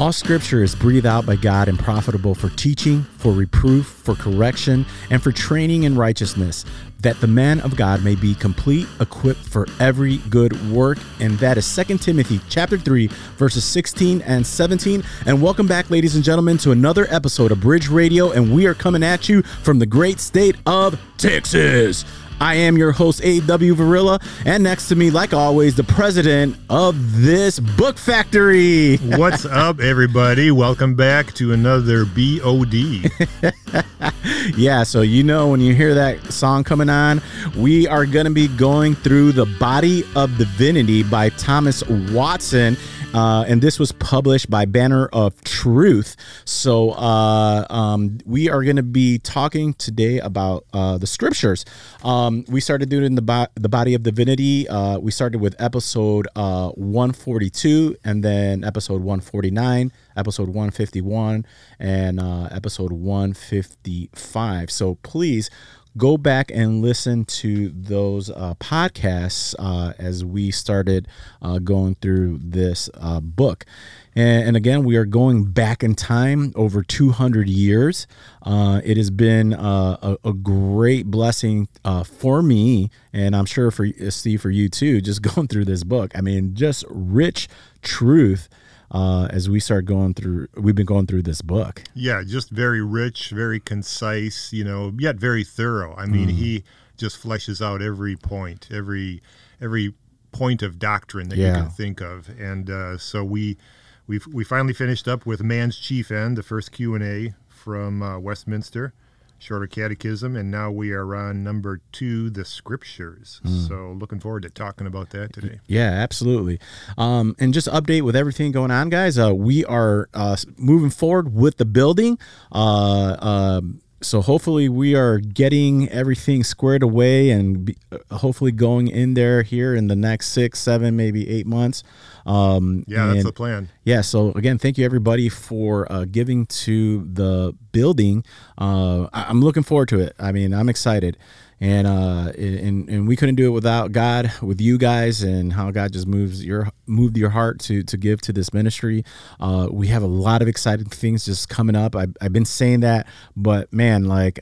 All Scripture is breathed out by God and profitable for teaching, for reproof, for correction, and for training in righteousness, that the man of God may be complete, equipped for every good work. And that is 2 Timothy chapter 3, verses 16 and 17. And welcome back, ladies and gentlemen, to another episode of Bridge Radio. And we are coming at you from the great state of Texas. I am your host, A.W. Virilla, and next to me, like always, the president of this book factory. What's up, everybody? Welcome back to another BOD. Yeah, so you know when you hear that song coming on, we are going to be going through The Body of Divinity by Thomas Watson, and this was published by Banner of Truth. So we are going to be talking today about the scriptures. We started doing the Body of Divinity. We started with episode 142, and then episode 149, episode 151, and episode 155. So please go back and listen to those podcasts as we started going through this book. And again, we are going back in time over 200 years. It has been a great blessing for me, and I'm sure for Steve, for you too, just going through this book. I mean, just rich truth as we start going through. We've been going through this book. Yeah, just very rich, very concise, you know, yet very thorough. I mean, he just fleshes out every point, every point of doctrine that you can think of. And so we finally finished up with Man's Chief End, the first Q&A from Westminster Shorter Catechism, and now we are on number 2, the Scriptures. So looking forward to talking about that today. Yeah, absolutely. And just update with everything going on, guys. We are moving forward with the building. So hopefully we are getting everything squared away and hopefully going in there here in the next 6, 7, maybe 8 months. That's the plan. Yeah. So again, thank you everybody for giving to the building. I'm looking forward to it. I mean, I'm excited. And and we couldn't do it without God, with you guys, and how God just moved your heart to give to this ministry. We have a lot of exciting things just coming up. I've been saying that, but man, like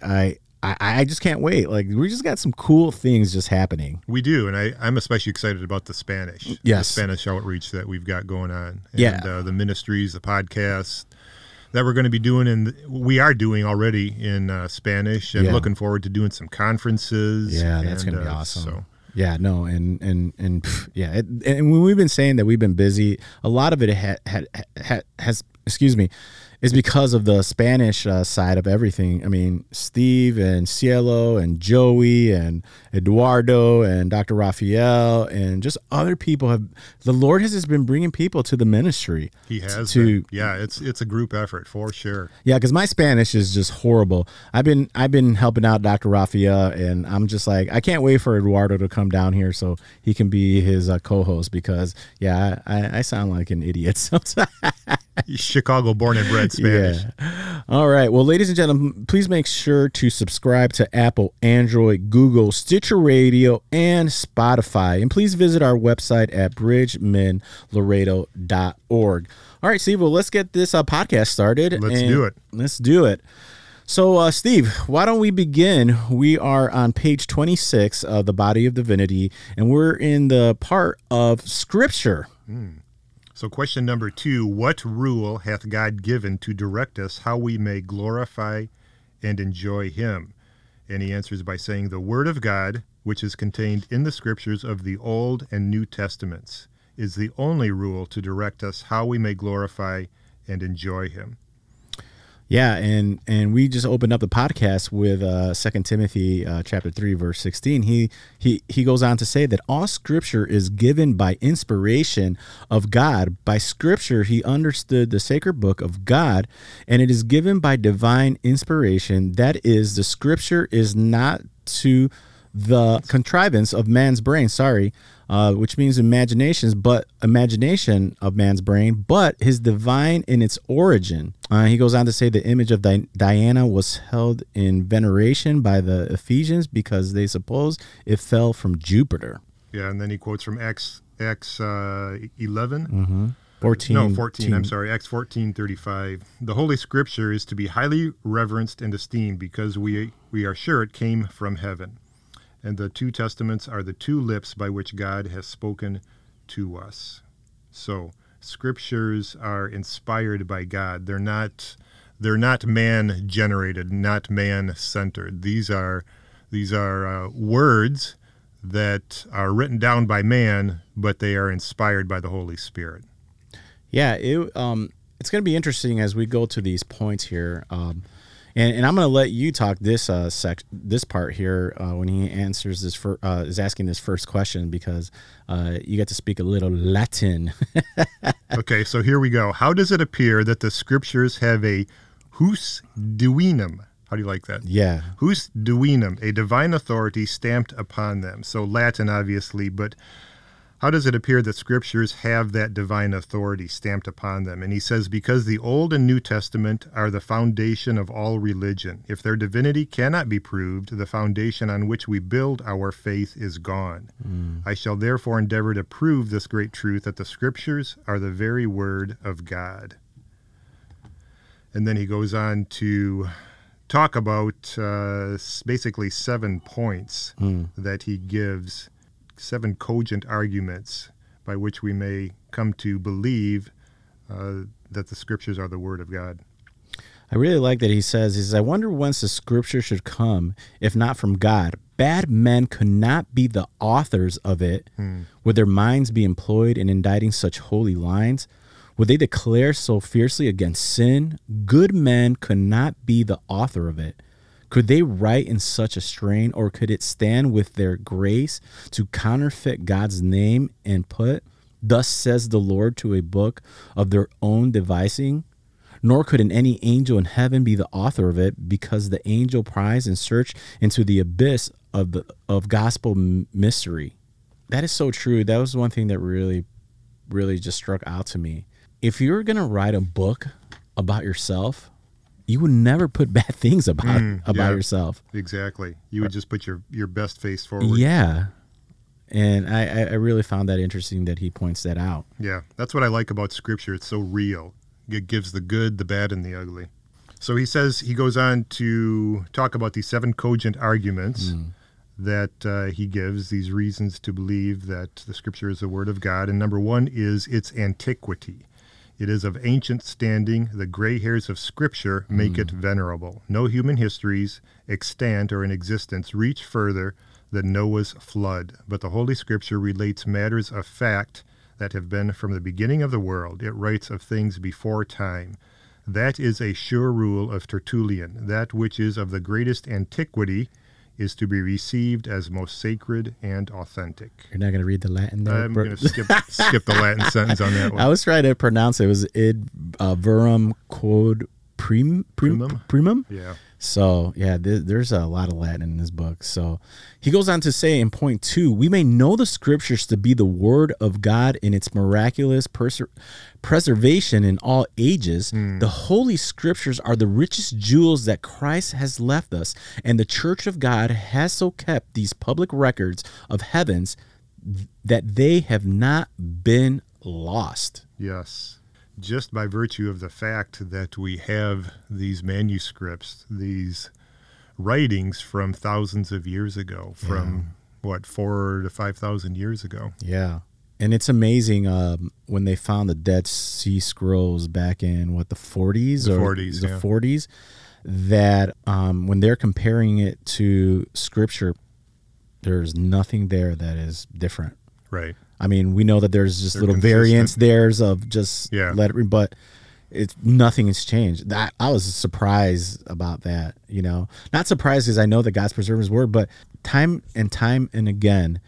I just can't wait. Like, we just got some cool things just happening. We do, and I'm especially excited about the Spanish. Yes. The Spanish outreach that we've got going on. And, the ministries, the podcasts that we're going to be doing, and we are doing already in Spanish, and looking forward to doing some conferences. Yeah, that's going to be awesome. So. Yeah, no, and when we've been saying that we've been busy, a lot of it has is because of the Spanish side of everything. I mean, Steve and Cielo and Joey and Eduardo and Dr. Raphael and just other people the Lord has just been bringing people to the ministry. He has. It's a group effort for sure. Yeah, because my Spanish is just horrible. I've been helping out Dr. Raphael, and I'm just like, I can't wait for Eduardo to come down here so he can be his co-host, because I sound like an idiot sometimes. Chicago born and bred Spanish. Yeah. All right. Well, ladies and gentlemen, please make sure to subscribe to Apple, Android, Google, Stitcher Radio, and Spotify. And please visit our website at bridgmenlaredo.org. All right, Steve, well, let's get this podcast started. Let's do it. So, Steve, why don't we begin? We are on page 26 of The Body of Divinity, and we're in the part of Scripture. So question number 2, what rule hath God given to direct us how we may glorify and enjoy him? And he answers by saying, the word of God, which is contained in the scriptures of the Old and New Testaments, is the only rule to direct us how we may glorify and enjoy him. Yeah, and we just opened up the podcast with 2 Timothy chapter 3, verse 16. He goes on to say that all Scripture is given by inspiration of God. By Scripture, he understood the sacred book of God, and it is given by divine inspiration. That is, the Scripture is not to the contrivance of man's brain, which means imagination of man's brain, but his divine in its origin. He goes on to say the image of Diana was held in veneration by the Ephesians because they suppose it fell from Jupiter. Yeah, and then he quotes from Acts 11. Acts 14:35. The Holy Scripture is to be highly reverenced and esteemed because we are sure it came from heaven. And the two testaments are the two lips by which God has spoken to us. So Scriptures are inspired by God. They're not man-generated, not man-centered. These are words that are written down by man, but they are inspired by the Holy Spirit. Yeah, it's going to be interesting as we go to these points here, and I'm going to let you talk this this part here when he answers this is asking this first question, because you get to speak a little Latin. Okay, so here we go. How does it appear that the Scriptures have a hus divinum? How do you like that? Yeah. Hus divinum, a divine authority stamped upon them. So Latin, obviously, but how does it appear that Scriptures have that divine authority stamped upon them? And he says, because the Old and New Testament are the foundation of all religion. If their divinity cannot be proved, the foundation on which we build our faith is gone. Mm. I shall therefore endeavor to prove this great truth, that the Scriptures are the very Word of God. And then he goes on to talk about basically 7 points that he gives, 7 cogent arguments by which we may come to believe that the Scriptures are the Word of God. I really like that he says, I wonder whence the Scripture should come, if not from God. Bad men could not be the authors of it. Would their minds be employed in inditing such holy lines? Would they declare so fiercely against sin? Good men could not be the author of it. Could they write in such a strain, or could it stand with their grace to counterfeit God's name and put, "Thus says the Lord," to a book of their own devising? Nor could any angel in heaven be the author of it, because the angel pries and search into the abyss of gospel mystery. That is so true. That was one thing that really, really just struck out to me. If you're going to write a book about yourself, you would never put bad things about yourself. Exactly. You would just put your best face forward. Yeah. And I really found that interesting that he points that out. Yeah. That's what I like about Scripture. It's so real. It gives the good, the bad, and the ugly. So he says, he goes on to talk about these 7 cogent arguments that he gives, these reasons to believe that the Scripture is the Word of God. And number one is its antiquity. It is of ancient standing. The gray hairs of Scripture make it venerable. No human histories extant or in existence reach further than Noah's flood. But the Holy Scripture relates matters of fact that have been from the beginning of the world. It writes of things before time. That is a sure rule of Tertullian. That which is of the greatest antiquity is to be received as most sacred and authentic. You're not going to read the Latin there? I'm going to skip the Latin sentence on that one. I was trying to pronounce it. It was id verum quod primum. Yeah. So, yeah, there's a lot of Latin in this book. So he goes on to say in point 2, we may know the Scriptures to be the Word of God in its miraculous preservation in all ages. The Holy Scriptures are the richest jewels that Christ has left us, and the Church of God has so kept these public records of heavens that they have not been lost. Yes. Just by virtue of the fact that we have these manuscripts, these writings from thousands of years ago, from 4,000 to 5,000 years ago. Yeah. And it's amazing when they found the Dead Sea Scrolls back in, the 40s? The 40s, that when they're comparing it to Scripture, there's nothing there that is different. Right. I mean, we know that there's just little variants but it's nothing has changed. I was surprised about that, Not surprised, because I know that God's preserved his word, but time and again,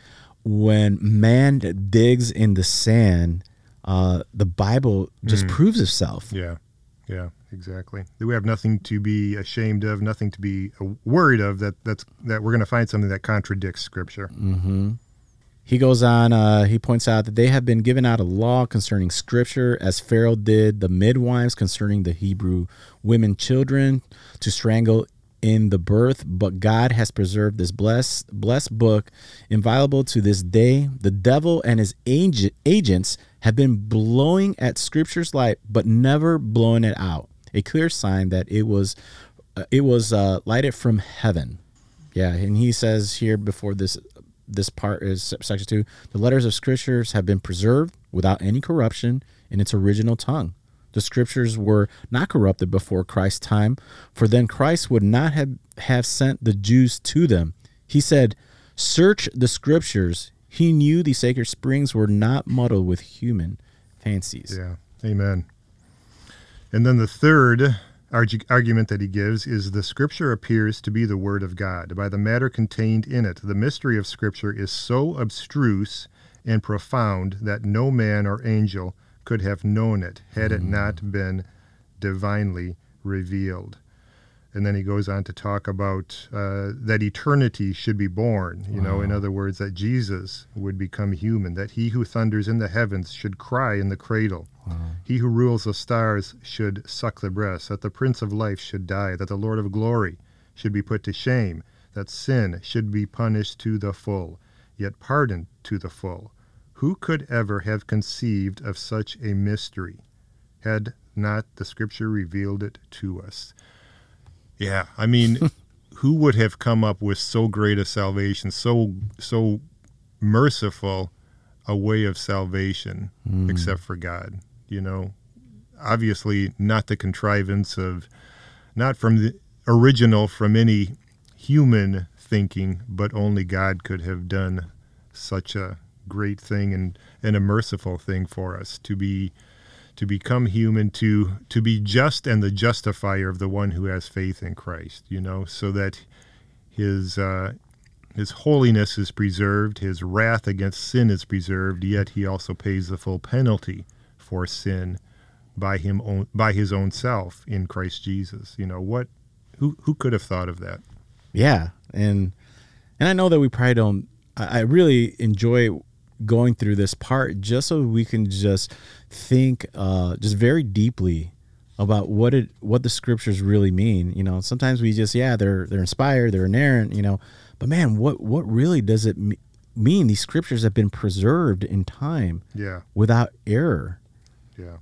when man digs in the sand, the Bible just proves itself. Yeah, yeah, exactly. We have nothing to be ashamed of, nothing to be worried of, that we're going to find something that contradicts Scripture. Mm-hmm. He goes on, he points out that they have been given out a law concerning Scripture, as Pharaoh did the midwives concerning the Hebrew women children to strangle in the birth. But God has preserved this blessed book inviolable to this day. The devil and his agents have been blowing at Scripture's light, but never blowing it out. A clear sign that it was lighted from heaven. Yeah, and he says here before this part is section 2, the letters of Scriptures have been preserved without any corruption in its original tongue. The Scriptures were not corrupted before Christ's time, for then Christ would not have sent the Jews to them. He said, "Search the Scriptures." He knew the sacred springs were not muddled with human fancies. Yeah, amen. And then the third argument that he gives is the Scripture appears to be the Word of God. By the matter contained in it, the mystery of Scripture is so abstruse and profound that no man or angel could have known it had it not been divinely revealed. And then he goes on to talk about that eternity should be born, you know, in other words, that Jesus would become human, that he who thunders in the heavens should cry in the cradle, he who rules the stars should suck the breast, that the Prince of Life should die, that the Lord of Glory should be put to shame, that sin should be punished to the full, yet pardoned to the full. Who could ever have conceived of such a mystery had not the Scripture revealed it to us? Yeah, I mean, who would have come up with so great a salvation, so merciful a way of salvation, except for God? You know, obviously not the contrivance of, not from the original, from any human thinking, but only God could have done such a great thing and a merciful thing for us to become human, to be just and the justifier of the one who has faith in Christ, you know, so that his holiness is preserved, his wrath against sin is preserved, yet he also pays the full penalty for sin by his own self in Christ Jesus. You know, what who could have thought of that? Yeah, and I know that we probably don't. I really enjoy going through this part just so we can just think just very deeply about what the Scriptures really mean. You know, sometimes we just, they're inspired, they're inerrant, you know, but man, what really does it mean? These Scriptures have been preserved in time without error. Yeah.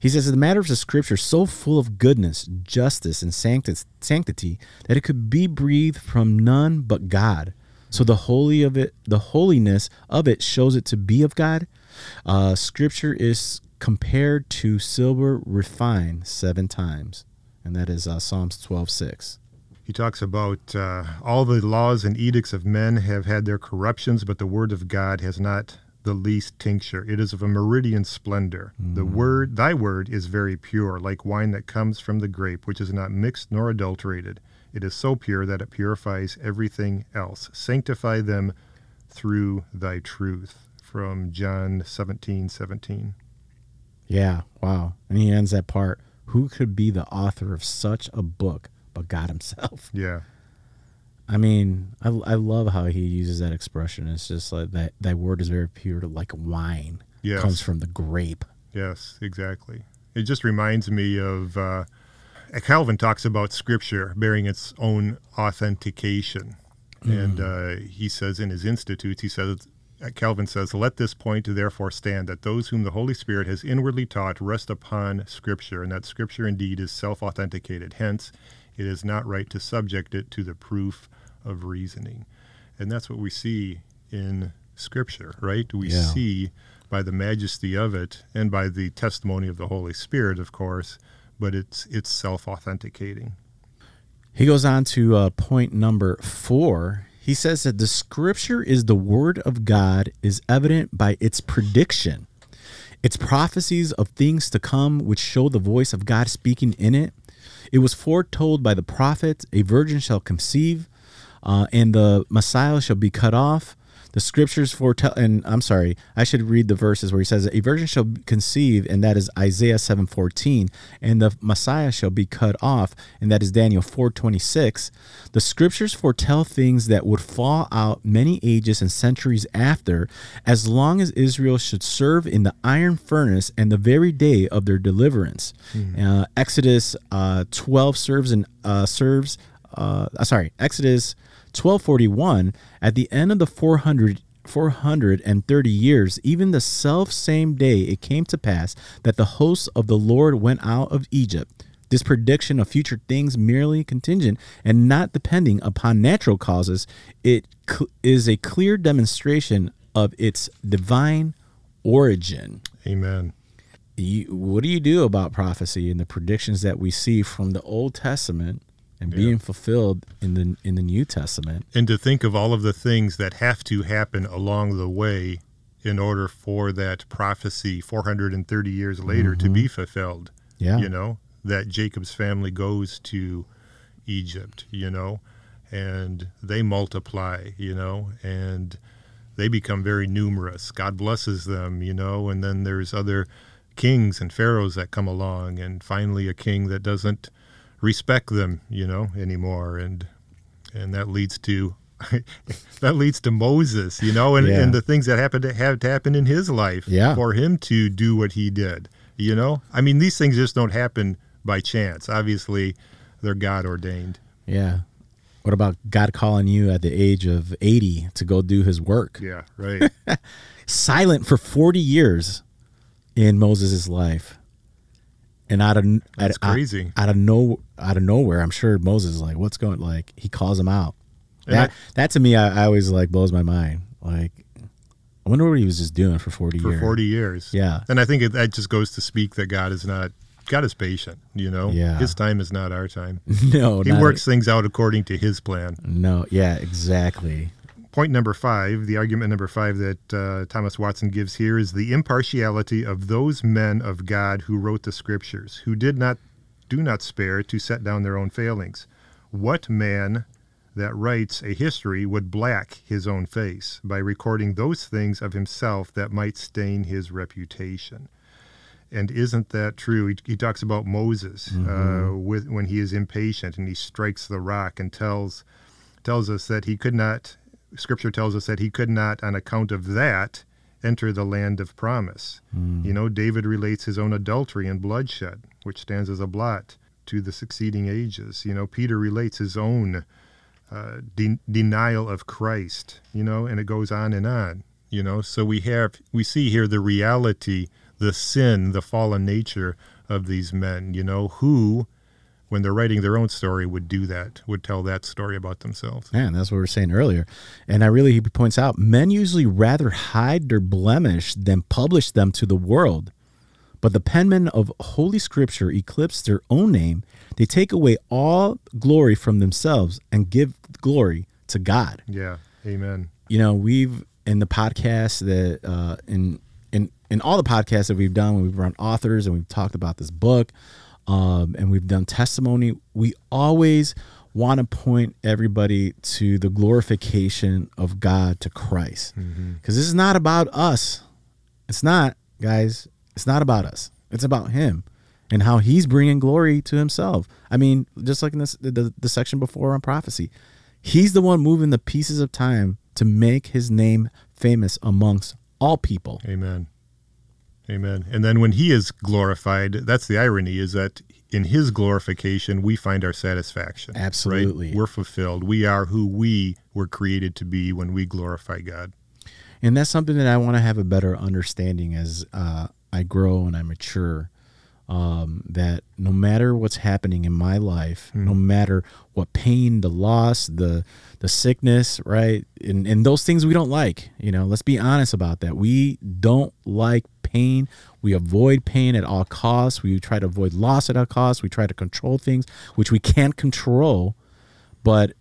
He says, the matter of the Scripture so full of goodness, justice, and sanctity that it could be breathed from none but God. So the holiness of it shows it to be of God. Scripture is compared to silver refined 7 times, and that is Psalms 12:6. He talks about all the laws and edicts of men have had their corruptions, but the word of God has not the least tincture. It is of a meridian splendor. The word, thy word, is very pure, like wine that comes from the grape, which is not mixed nor adulterated. It is so pure that it purifies everything else. Sanctify them through thy truth. From John 17:17. Yeah, wow. And he ends that part. Who could be the author of such a book but God himself? Yeah. I mean, I love how he uses that expression. It's just like that thy word is very pure, like wine. Yes. Comes from the grape. Yes, exactly. It just reminds me of... Calvin talks about Scripture bearing its own authentication. And he says in his Institutes, Calvin says, let this point therefore stand, that those whom the Holy Spirit has inwardly taught rest upon Scripture, and that Scripture indeed is self-authenticated. Hence, it is not right to subject it to the proof of reasoning. And that's what we see in Scripture, right? We see by the majesty of it and by the testimony of the Holy Spirit, of course, but it's self-authenticating. He goes on to point number 4. He says that the Scripture is the word of God is evident by its prediction, its prophecies of things to come, which show the voice of God speaking in it. It was foretold by the prophets, a virgin shall conceive, and the Messiah shall be cut off. The Scriptures foretell, and I'm sorry, I should read the verses where he says, a virgin shall conceive, and that is Isaiah 7:14, and the Messiah shall be cut off, and that is Daniel 4:26. The Scriptures foretell things that would fall out many ages and centuries after, as long as Israel should serve in the iron furnace and the very day of their deliverance. Exodus 12 Exodus 12:41, at the end of the 400 430 years, even the self same day it came to pass that the hosts of the Lord went out of Egypt. This prediction of future things merely contingent and not depending upon natural causes, it is a clear demonstration of its divine origin. Amen. What do you do about prophecy and the predictions that we see from the Old Testament and being fulfilled in the New Testament? And to think of all of the things that have to happen along the way in order for that prophecy 430 years later to be fulfilled. Yeah. You know, that Jacob's family goes to Egypt, you know, and they multiply, you know, and they become very numerous. God blesses them, you know, and then there's other kings and pharaohs that come along, and finally a king that doesn't respect them, you know, anymore. And that leads to Moses, you know, and the things that had to happen in his life for him to do what he did, you know. I mean, these things just don't happen by chance. Obviously, they're God ordained. Yeah. What about God calling you at the age of 80 to go do his work? Yeah, right. Silent for 40 years in Moses' life. And crazy. Out of nowhere, I'm sure Moses is like, what's going, like, he calls him out. That to me, I always, like, blows my mind. Like, I wonder what he was just doing for 40 years. For 40 years. Yeah. And I think that just goes to speak that God is patient, you know? Yeah. His time is not our time. No. He works things out according to his plan. No, yeah, exactly. Point number 5, the argument number 5 that Thomas Watson gives here is the impartiality of those men of God who wrote the scriptures, who do not spare to set down their own failings. What man that writes a history would black his own face by recording those things of himself that might stain his reputation? And isn't that true? He talks about Moses when he is impatient and he strikes the rock and tells us that he could not, Scripture tells us that he could not, on account of that, enter the land of promise. You know, David relates his own adultery and bloodshed, which stands as a blot to the succeeding ages. You know, Peter relates his own denial of Christ, you know, and it goes on and on, you know. So we see here the reality, the sin, the fallen nature of these men, you know, who, when they're writing their own story, would tell that story about themselves. Yeah, and that's what we were saying earlier. And he points out, men usually rather hide their blemish than publish them to the world. But the penmen of Holy Scripture eclipse their own name. They take away all glory from themselves and give glory to God. Yeah, amen. You know, we've, in the podcast that, in all the podcasts that we've done, when we've run authors and we've talked about this book, and we've done testimony, we always want to point everybody to the glorification of God, to Christ. Because this is not about us. It's not, guys. It's not about us. It's about him and how he's bringing glory to himself. I mean, just like in this, the section before on prophecy, he's the one moving the pieces of time to make his name famous amongst all people. Amen. Amen. And then when he is glorified, that's the irony, is that in his glorification, we find our satisfaction. Absolutely. Right? We're fulfilled. We are who we were created to be when we glorify God. And that's something that I want to have a better understanding as I grow and I mature, that no matter what's happening in my life, no matter what pain, the loss, the sickness, right? And those things we don't like, you know, let's be honest about that. We don't like pain. We avoid pain at all costs. We try to avoid loss at all costs. We try to control things, which we can't control, but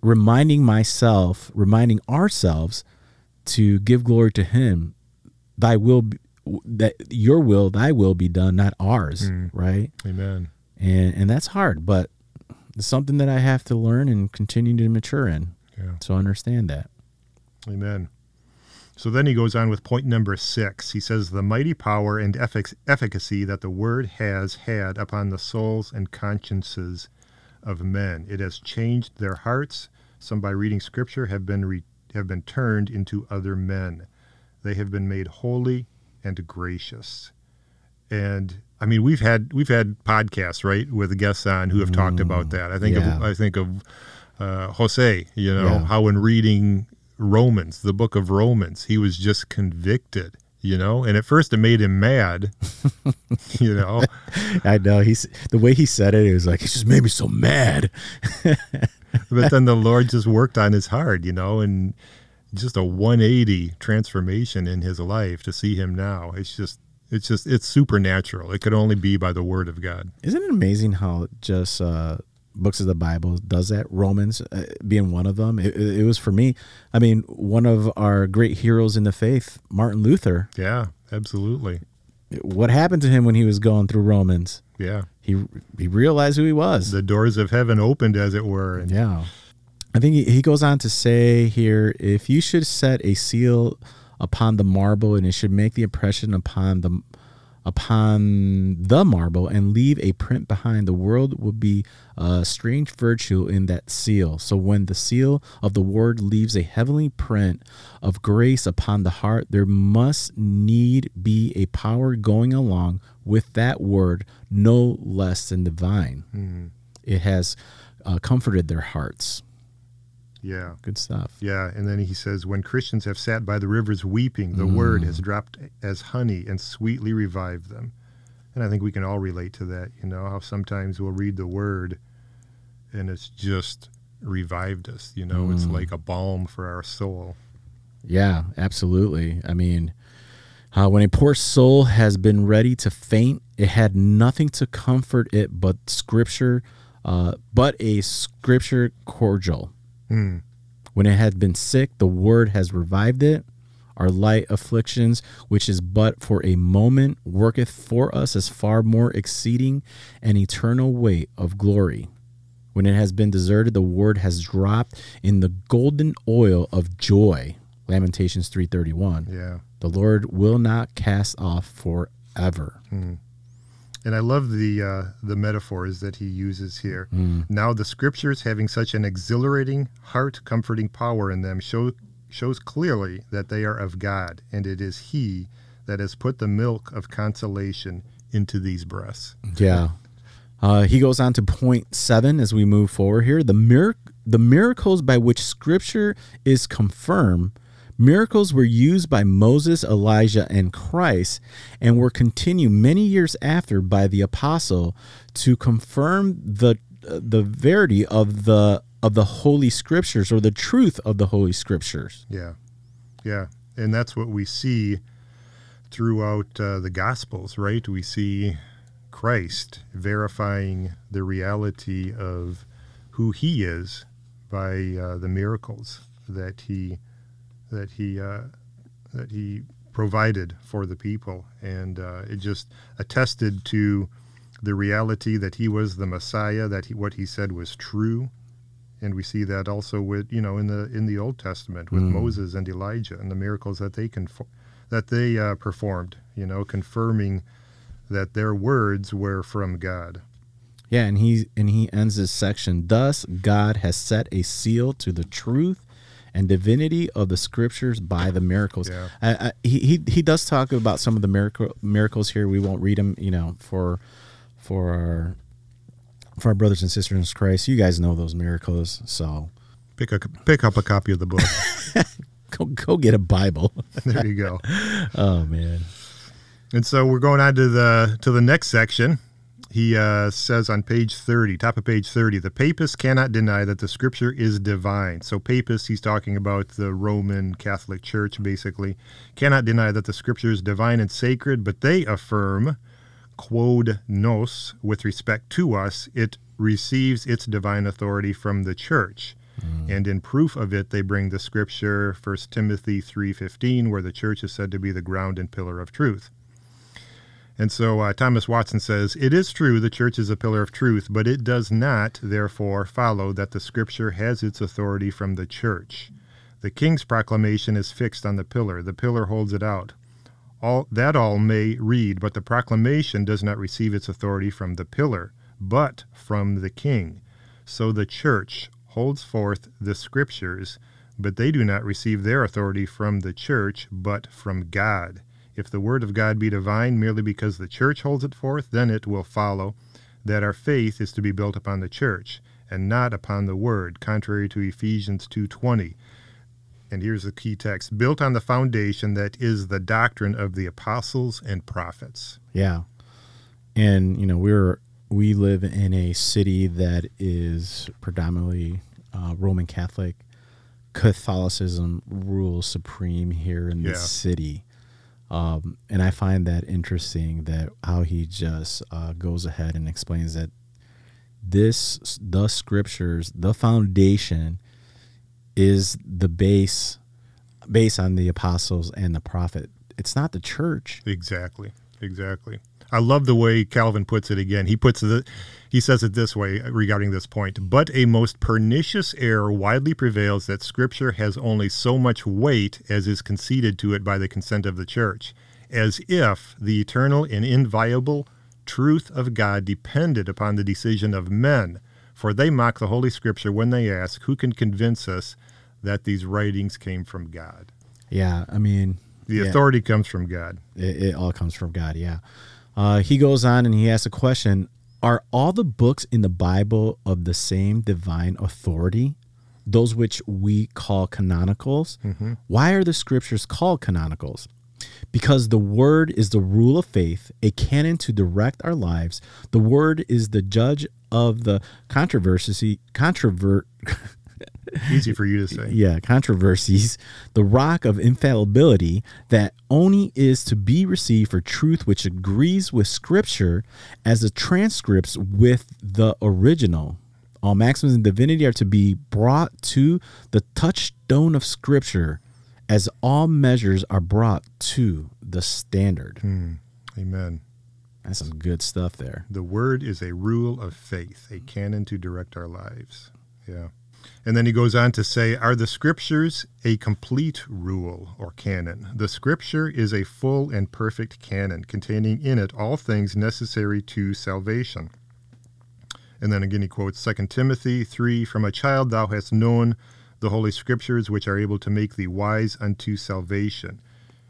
reminding ourselves to give glory to him, thy will be done, not ours. Right? Amen. And that's hard, but it's something that I have to learn and continue to mature in. Yeah. So understand that. Amen. So then he goes on with point number 6. He says, the mighty power and efficacy that the word has had upon the souls and consciences of men. It has changed their hearts. Some by reading scripture have been turned into other men. They have been made holy and gracious. And I mean, we've had podcasts, right, with guests on who have talked about that. I think of Jose, you know, how in reading Romans, the book of Romans. He was just convicted, you know, and at first it made him mad, you know. I know. The way he said it, it was like, it just made me so mad. But then the Lord just worked on his heart, you know, and just a 180 transformation in his life to see him now. It's supernatural. It could only be by the word of God. Isn't it amazing how just books of the Bible does that? Romans being one of them. It was for me. I mean, one of our great heroes in the faith, Martin Luther. Yeah, absolutely. What happened to him when he was going through Romans? Yeah. He realized who he was. The doors of heaven opened, as it were. And yeah. I think he goes on to say here, if you should set a seal upon the marble, and it should make the impression upon the marble, and leave a print behind, the world will be a strange virtue in that seal. So when the seal of the word leaves a heavenly print of grace upon the heart, there must need be a power going along with that word, no less than divine. Mm-hmm. It has comforted their hearts. Yeah. Good stuff. Yeah. And then he says, when Christians have sat by the rivers weeping, the word has dropped as honey and sweetly revived them. And I think we can all relate to that, you know, how sometimes we'll read the word and it's just revived us, you know, it's like a balm for our soul. Yeah, absolutely. I mean, when a poor soul has been ready to faint, it had nothing to comfort it but scripture, but a scripture cordial. When it had been sick, the word has revived it. Our light afflictions, which is but for a moment, worketh for us as far more exceeding an eternal weight of glory. When it has been deserted, the word has dropped in the golden oil of joy. Lamentations 3:31. Yeah. The Lord will not cast off forever. And I love the metaphors that he uses here. Now the scriptures, having such an exhilarating, heart-comforting power in them, shows clearly that they are of God, and it is he that has put the milk of consolation into these breasts. Yeah. He goes on to point 7 as we move forward here. The miracles by which scripture is confirmed. Miracles were used by Moses, Elijah, and Christ, and were continued many years after by the apostle to confirm the verity of the Holy Scriptures, or the truth of the Holy Scriptures. Yeah, yeah, and that's what we see throughout the Gospels, right? We see Christ verifying the reality of who he is by the miracles that he provided for the people, and it just attested to the reality that he was the Messiah, that what he said was true. And we see that also with, you know, in the Old Testament with Moses and Elijah and the miracles that they performed, you know, confirming that their words were from God. Yeah, and he ends this section. Thus, God has set a seal to the truth and divinity of the scriptures by the miracles. Yeah. He does talk about some of the miracles here. We won't read them, you know, for our brothers and sisters in Christ. You guys know those miracles, so pick up a copy of the book. go get a Bible. There you go. Oh man. And so we're going on to the next section. He says on page 30, top of page 30, the papists cannot deny that the scripture is divine. So papists, he's talking about the Roman Catholic Church, basically, cannot deny that the scripture is divine and sacred, but they affirm, quod nos, with respect to us, it receives its divine authority from the church. And in proof of it, they bring the scripture, 1 Timothy 3:15, where the church is said to be the ground and pillar of truth. And so Thomas Watson says, it is true the church is a pillar of truth, but it does not, therefore, follow that the scripture has its authority from the church. The king's proclamation is fixed on the pillar. The pillar holds it out. All may read, but the proclamation does not receive its authority from the pillar, but from the king. So the church holds forth the scriptures, but they do not receive their authority from the church, but from God. If the word of God be divine merely because the church holds it forth, then it will follow that our faith is to be built upon the church and not upon the word, contrary to Ephesians 2:20. and here's the key text, built on the foundation that is the doctrine of the apostles and prophets. Yeah. And, you know, we live in a city that is predominantly Roman Catholic. Catholicism rules supreme here in the city. And I find that interesting, that how he just goes ahead and explains that the scriptures, the foundation is the base, based on the apostles and the prophet. It's not the church. Exactly. Exactly. I love the way Calvin puts it again. He says it this way regarding this point. But a most pernicious error widely prevails that Scripture has only so much weight as is conceded to it by the consent of the Church, as if the eternal and inviolable truth of God depended upon the decision of men. For they mock the Holy Scripture when they ask, who can convince us that these writings came from God? Yeah, I mean... The authority comes from God. It all comes from God, yeah. He goes on and he asks a question, are all the books in the Bible of the same divine authority, those which we call canonicals? Mm-hmm. Why are the scriptures called canonicals? Because the word is the rule of faith, a canon to direct our lives. The word is the judge of the easy for you to say. Yeah, controversies. The rock of infallibility that only is to be received for truth which agrees with Scripture as the transcripts with the original. All maxims in divinity are to be brought to the touchstone of Scripture as all measures are brought to the standard. Amen. That's some good stuff there. The word is a rule of faith, a canon to direct our lives. Yeah. And then he goes on to say, are the scriptures a complete rule or canon? The scripture is a full and perfect canon, containing in it all things necessary to salvation. And then again he quotes 2 Timothy 3, from a child thou hast known the holy scriptures, which are able to make thee wise unto salvation.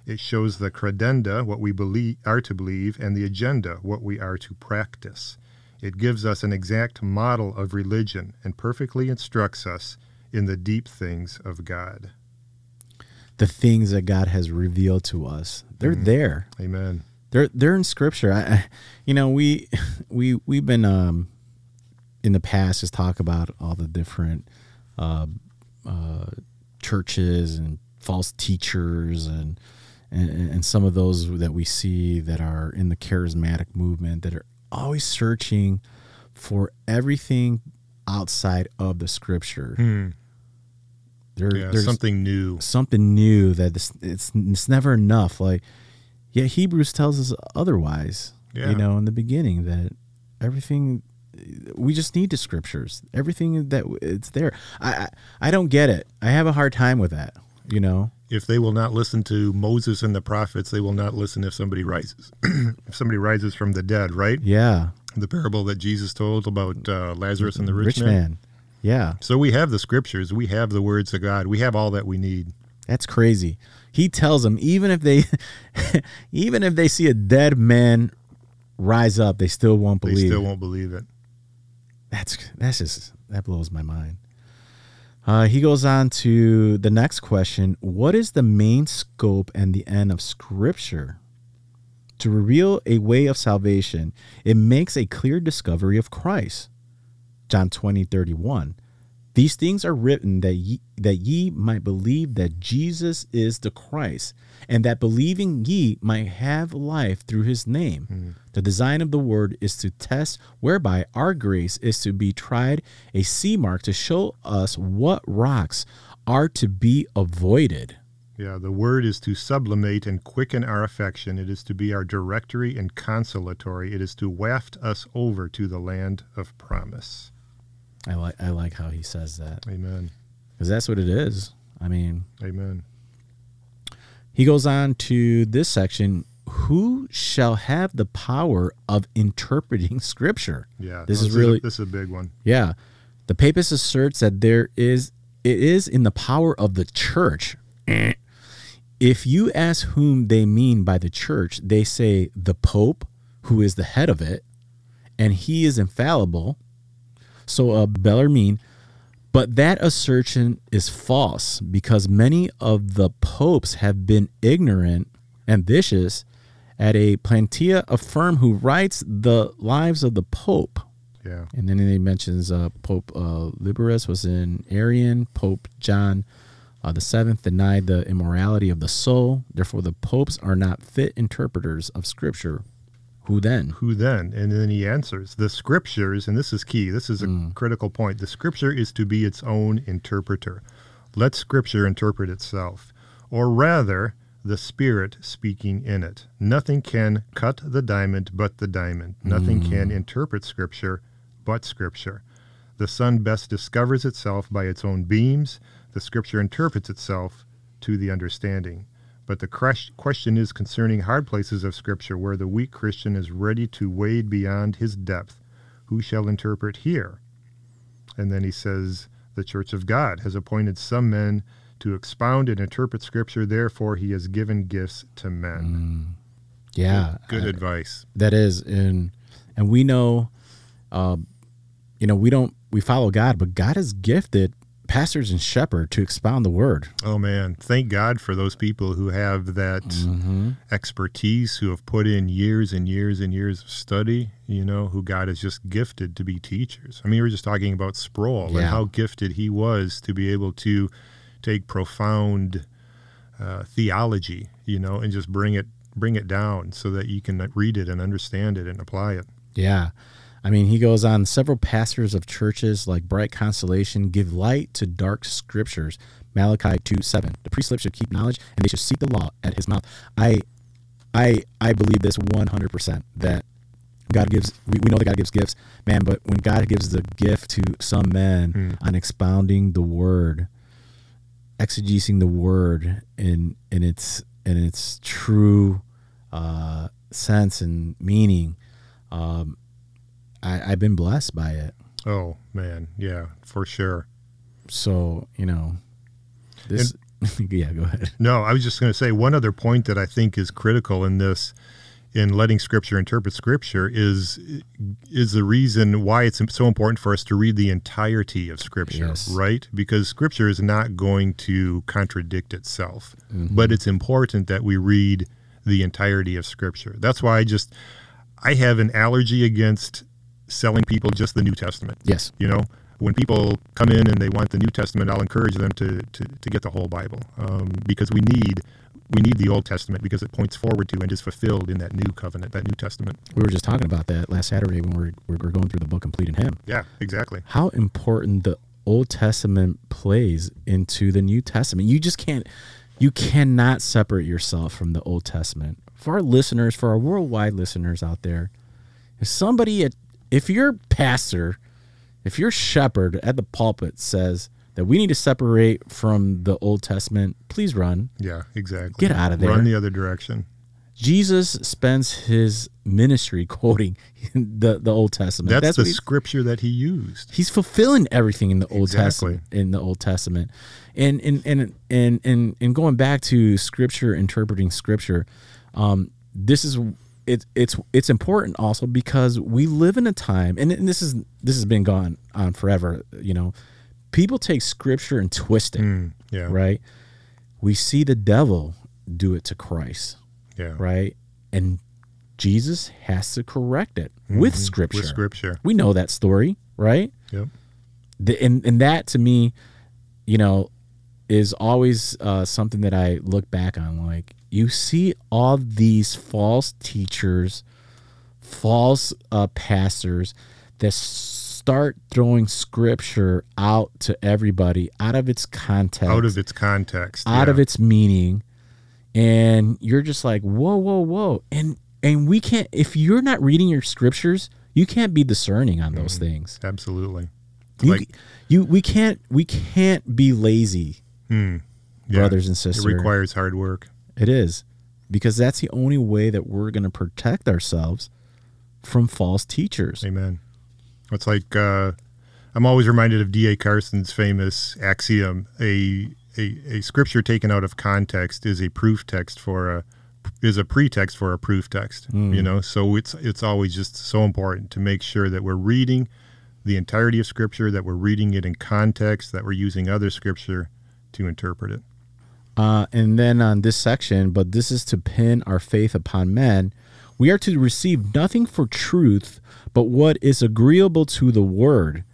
It shows the credenda, what we are to believe, and the agenda, what we are to practice. It gives us an exact model of religion and perfectly instructs us in the deep things of God. The things that God has revealed to us, they're there. Amen. They're in Scripture. We've been in the past just talk about all the different churches and false teachers and some of those that we see that are in the charismatic movement that are always searching for everything outside of the scripture. There's something new that it's never enough. Like, yeah, Hebrews tells us otherwise, in the beginning, that everything, we just need the scriptures, everything that it's there. I don't get it. I have a hard time with that. If they will not listen to Moses and the prophets, they will not listen if somebody rises. If somebody rises from the dead, right? Yeah. The parable that Jesus told about Lazarus and the rich man. Yeah. So we have the scriptures. We have the words of God. We have all that we need. That's crazy. He tells them, even if they see a dead man rise up, they still won't believe it. They still won't believe it. That blows my mind. He goes on to the next question. What is the main scope and the end of Scripture? To reveal a way of salvation, it makes a clear discovery of Christ. John 20:31. These things are written that ye might believe that Jesus is the Christ, and that believing ye might have life through his name. The design of the word is to test, whereby our grace is to be tried, a sea mark to show us what rocks are to be avoided. Yeah, the word is to sublimate and quicken our affection. It is to be our directory and consolatory. It is to waft us over to the land of promise. I like how he says that. Amen. Because that's what it is. I mean. Amen. He goes on to this section. Who shall have the power of interpreting Scripture? Yeah. This is a big one. Yeah. The papist asserts that it is in the power of the church. If you ask whom they mean by the church, they say the Pope, who is the head of it, and he is infallible. So Bellarmine But that assertion is false because many of the popes have been ignorant and vicious at a Platina, a firm who writes the lives of the pope. Yeah. And then he mentions Pope Liberus was an Arian. Pope John the Seventh denied the immorality of the soul. Therefore, the popes are not fit interpreters of Scripture. Who then? Who then? And then he answers, the Scriptures, and this is key, this is a critical point, the Scripture is to be its own interpreter. Let Scripture interpret itself, or rather, the Spirit speaking in it. Nothing can cut the diamond but the diamond. Nothing can interpret Scripture but Scripture. The sun best discovers itself by its own beams. The Scripture interprets itself to the understanding. But the question is concerning hard places of Scripture where the weak Christian is ready to wade beyond his depth. Who shall interpret here? And then he says, the Church of God has appointed some men to expound and interpret Scripture. Therefore, he has given gifts to men. Yeah. Good advice. That is. And we know, we follow God, but God has gifted pastors and shepherds to expound the word. Oh man, thank God for those people who have that expertise, who have put in years and years and years of study, who God has just gifted to be teachers. I mean, we were just talking about Sproul and how gifted he was to be able to take profound theology, and just bring it down so that you can read it and understand it and apply it. Yeah. I mean, he goes on, several pastors of churches like Bright Consolation give light to dark scriptures. Malachi 2:7. The precept should keep knowledge, and they should seek the law at his mouth. I believe this 100%, that God gives, we know that God gives gifts, man, but when God gives the gift to some men on expounding the word, exegesing the word in its true sense and meaning, I've been blessed by it. Oh, man. Yeah, for sure. So, this... And, yeah, go ahead. No, I was just going to say one other point that I think is critical in this, in letting Scripture interpret Scripture, is the reason why it's so important for us to read the entirety of Scripture, right? Because Scripture is not going to contradict itself, but it's important that we read the entirety of Scripture. That's why I have an allergy against selling people just the New Testament. Yes. When people come in and they want the New Testament, I'll encourage them to get the whole Bible, because we need the Old Testament because it points forward to and is fulfilled in that new covenant, that New Testament. We were just talking about that last Saturday when we were going through the book Complete in Him. Yeah, exactly. How important the Old Testament plays into the New Testament. You cannot separate yourself from the Old Testament. For our listeners, for our worldwide listeners out there, if your pastor, if your shepherd at the pulpit says that we need to separate from the Old Testament, please run. Yeah, exactly. Get out of there. Run the other direction. Jesus spends his ministry quoting the Old Testament. That's the scripture that he used. He's fulfilling everything in the Old Testament. And going back to Scripture, interpreting Scripture, it's important also because we live in a time, and this has been going on forever. People take Scripture and twist it. Yeah. Right. We see the devil do it to Christ. Yeah. Right. And Jesus has to correct it with Scripture. With Scripture. We know that story, right? Yep. And that to me, is always something that I look back on. Like, you see all these false teachers, false pastors that start throwing Scripture out to everybody out of its context. Out of its context. Out of its meaning. And you're just like, whoa, whoa, whoa. And we can't, if you're not reading your Scriptures, you can't be discerning on those things. Absolutely. We can't be lazy, brothers and sisters. It requires hard work. It is, because that's the only way that we're going to protect ourselves from false teachers. Amen. It's like, I'm always reminded of D.A. Carson's famous axiom, a scripture taken out of context is a pretext for a proof text. So it's always just so important to make sure that we're reading the entirety of Scripture, that we're reading it in context, that we're using other Scripture to interpret it. And then on this section, but this is to pin our faith upon men, we are to receive nothing for truth but what is agreeable to the word.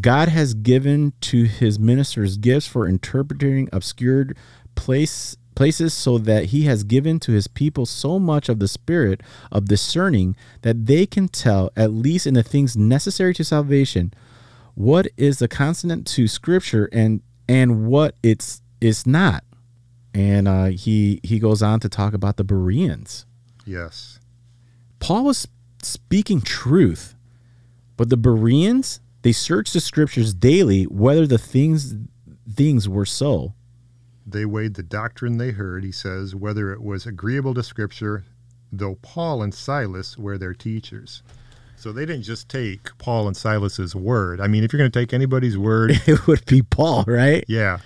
God has given to his ministers gifts for interpreting obscure places so that he has given to his people so much of the spirit of discerning that they can tell, at least in the things necessary to salvation, what is the consonant to Scripture and what it's not. And he goes on to talk about the Bereans. Yes. Paul was speaking truth, but the Bereans, they searched the Scriptures daily whether the things were so. They weighed the doctrine they heard, he says, whether it was agreeable to Scripture, though Paul and Silas were their teachers. So they didn't just take Paul and Silas's word. I mean, if you're going to take anybody's word... it would be Paul, right? Yeah.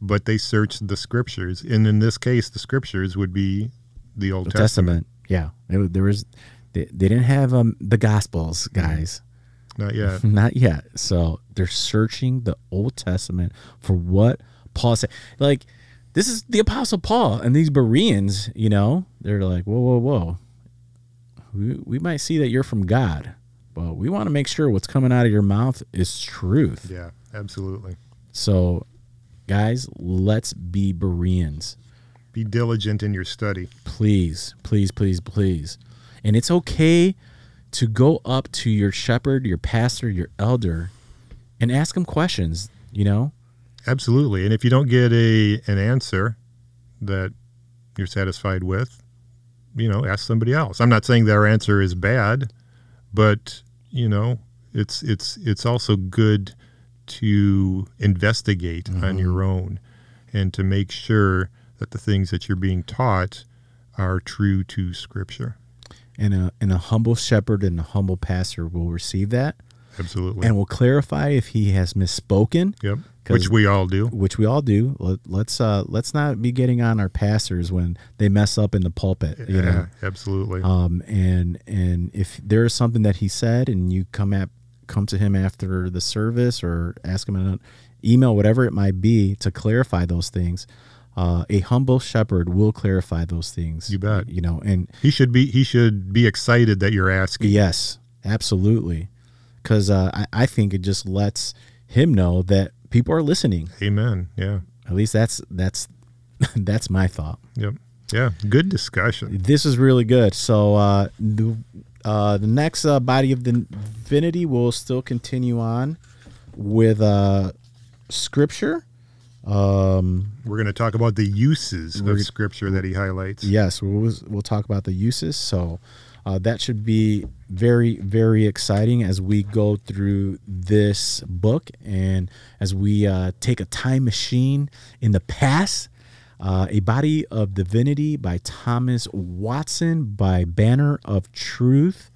But they searched the Scriptures. And in this case, the Scriptures would be the Old Testament. Yeah. They didn't have the Gospels, guys. Not yet. Not yet. So they're searching the Old Testament for what... Paul said, like, this is the Apostle Paul, and these Bereans, you know, they're like, whoa. We might see that you're from God, but we want to make sure what's coming out of your mouth is truth. Yeah, absolutely. So, guys, let's be Bereans. Be diligent in your study. Please. And it's okay to go up to your shepherd, your pastor, your elder, and ask him questions, you know? Absolutely. And if you don't get an answer that you're satisfied with, you know, ask somebody else. I'm not saying their answer is bad, but, you know, it's also good to investigate on your own and to make sure that the things that you're being taught are true to Scripture. And a humble shepherd and a humble pastor will receive that. Absolutely. And we'll clarify if he has misspoken. Yep. Which we all do. Let's not be getting on our pastors when they mess up in the pulpit. You know? Absolutely. And if there is something that he said and you come to him after the service or ask him in an email, whatever it might be, to clarify those things, a humble shepherd will clarify those things. You bet. You know, and he should be excited that you're asking. Yes, absolutely. Because I think it just lets him know that people are listening. Amen. Yeah. At least that's my thought. Yep. Yeah. Good discussion. This is really good. So the next body of divinity will still continue on with Scripture. We're going to talk about the uses of Scripture that he highlights. Yes, we'll talk about the uses. So that should be very, very exciting as we go through this book and as we take a time machine in the past. A Body of Divinity by Thomas Watson by Banner of Truth,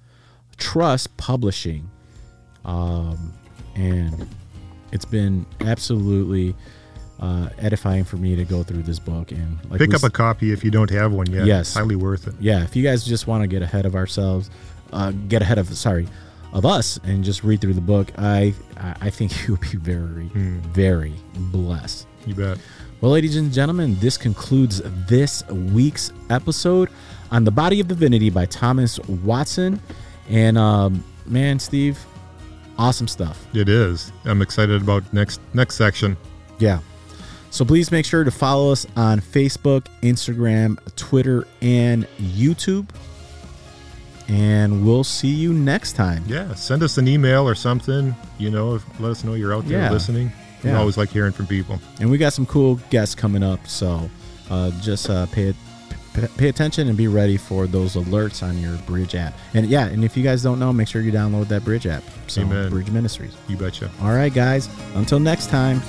Trust Publishing. And it's been absolutely edifying for me to go through this book. And like, pick up a copy if you don't have one yet. Yes. Highly worth it. Yeah, if you guys just want to get ahead of ourselves... of us and just read through the book. I think you'll be very, very blessed. You bet. Well, ladies and gentlemen, this concludes this week's episode on The Body of Divinity by Thomas Watson. And man, Steve, awesome stuff. It is. I'm excited about next section. Yeah. So please make sure to follow us on Facebook, Instagram, Twitter, and YouTube. And we'll see you next time. Yeah, send us an email or something. You know, let us know you're out there listening. We always like hearing from people. And we got some cool guests coming up, so just pay attention and be ready for those alerts on your Bridge app. And yeah, and if you guys don't know, make sure you download that Bridge app. So, Amen. Bridge Ministries. You betcha. All right, guys. Until next time.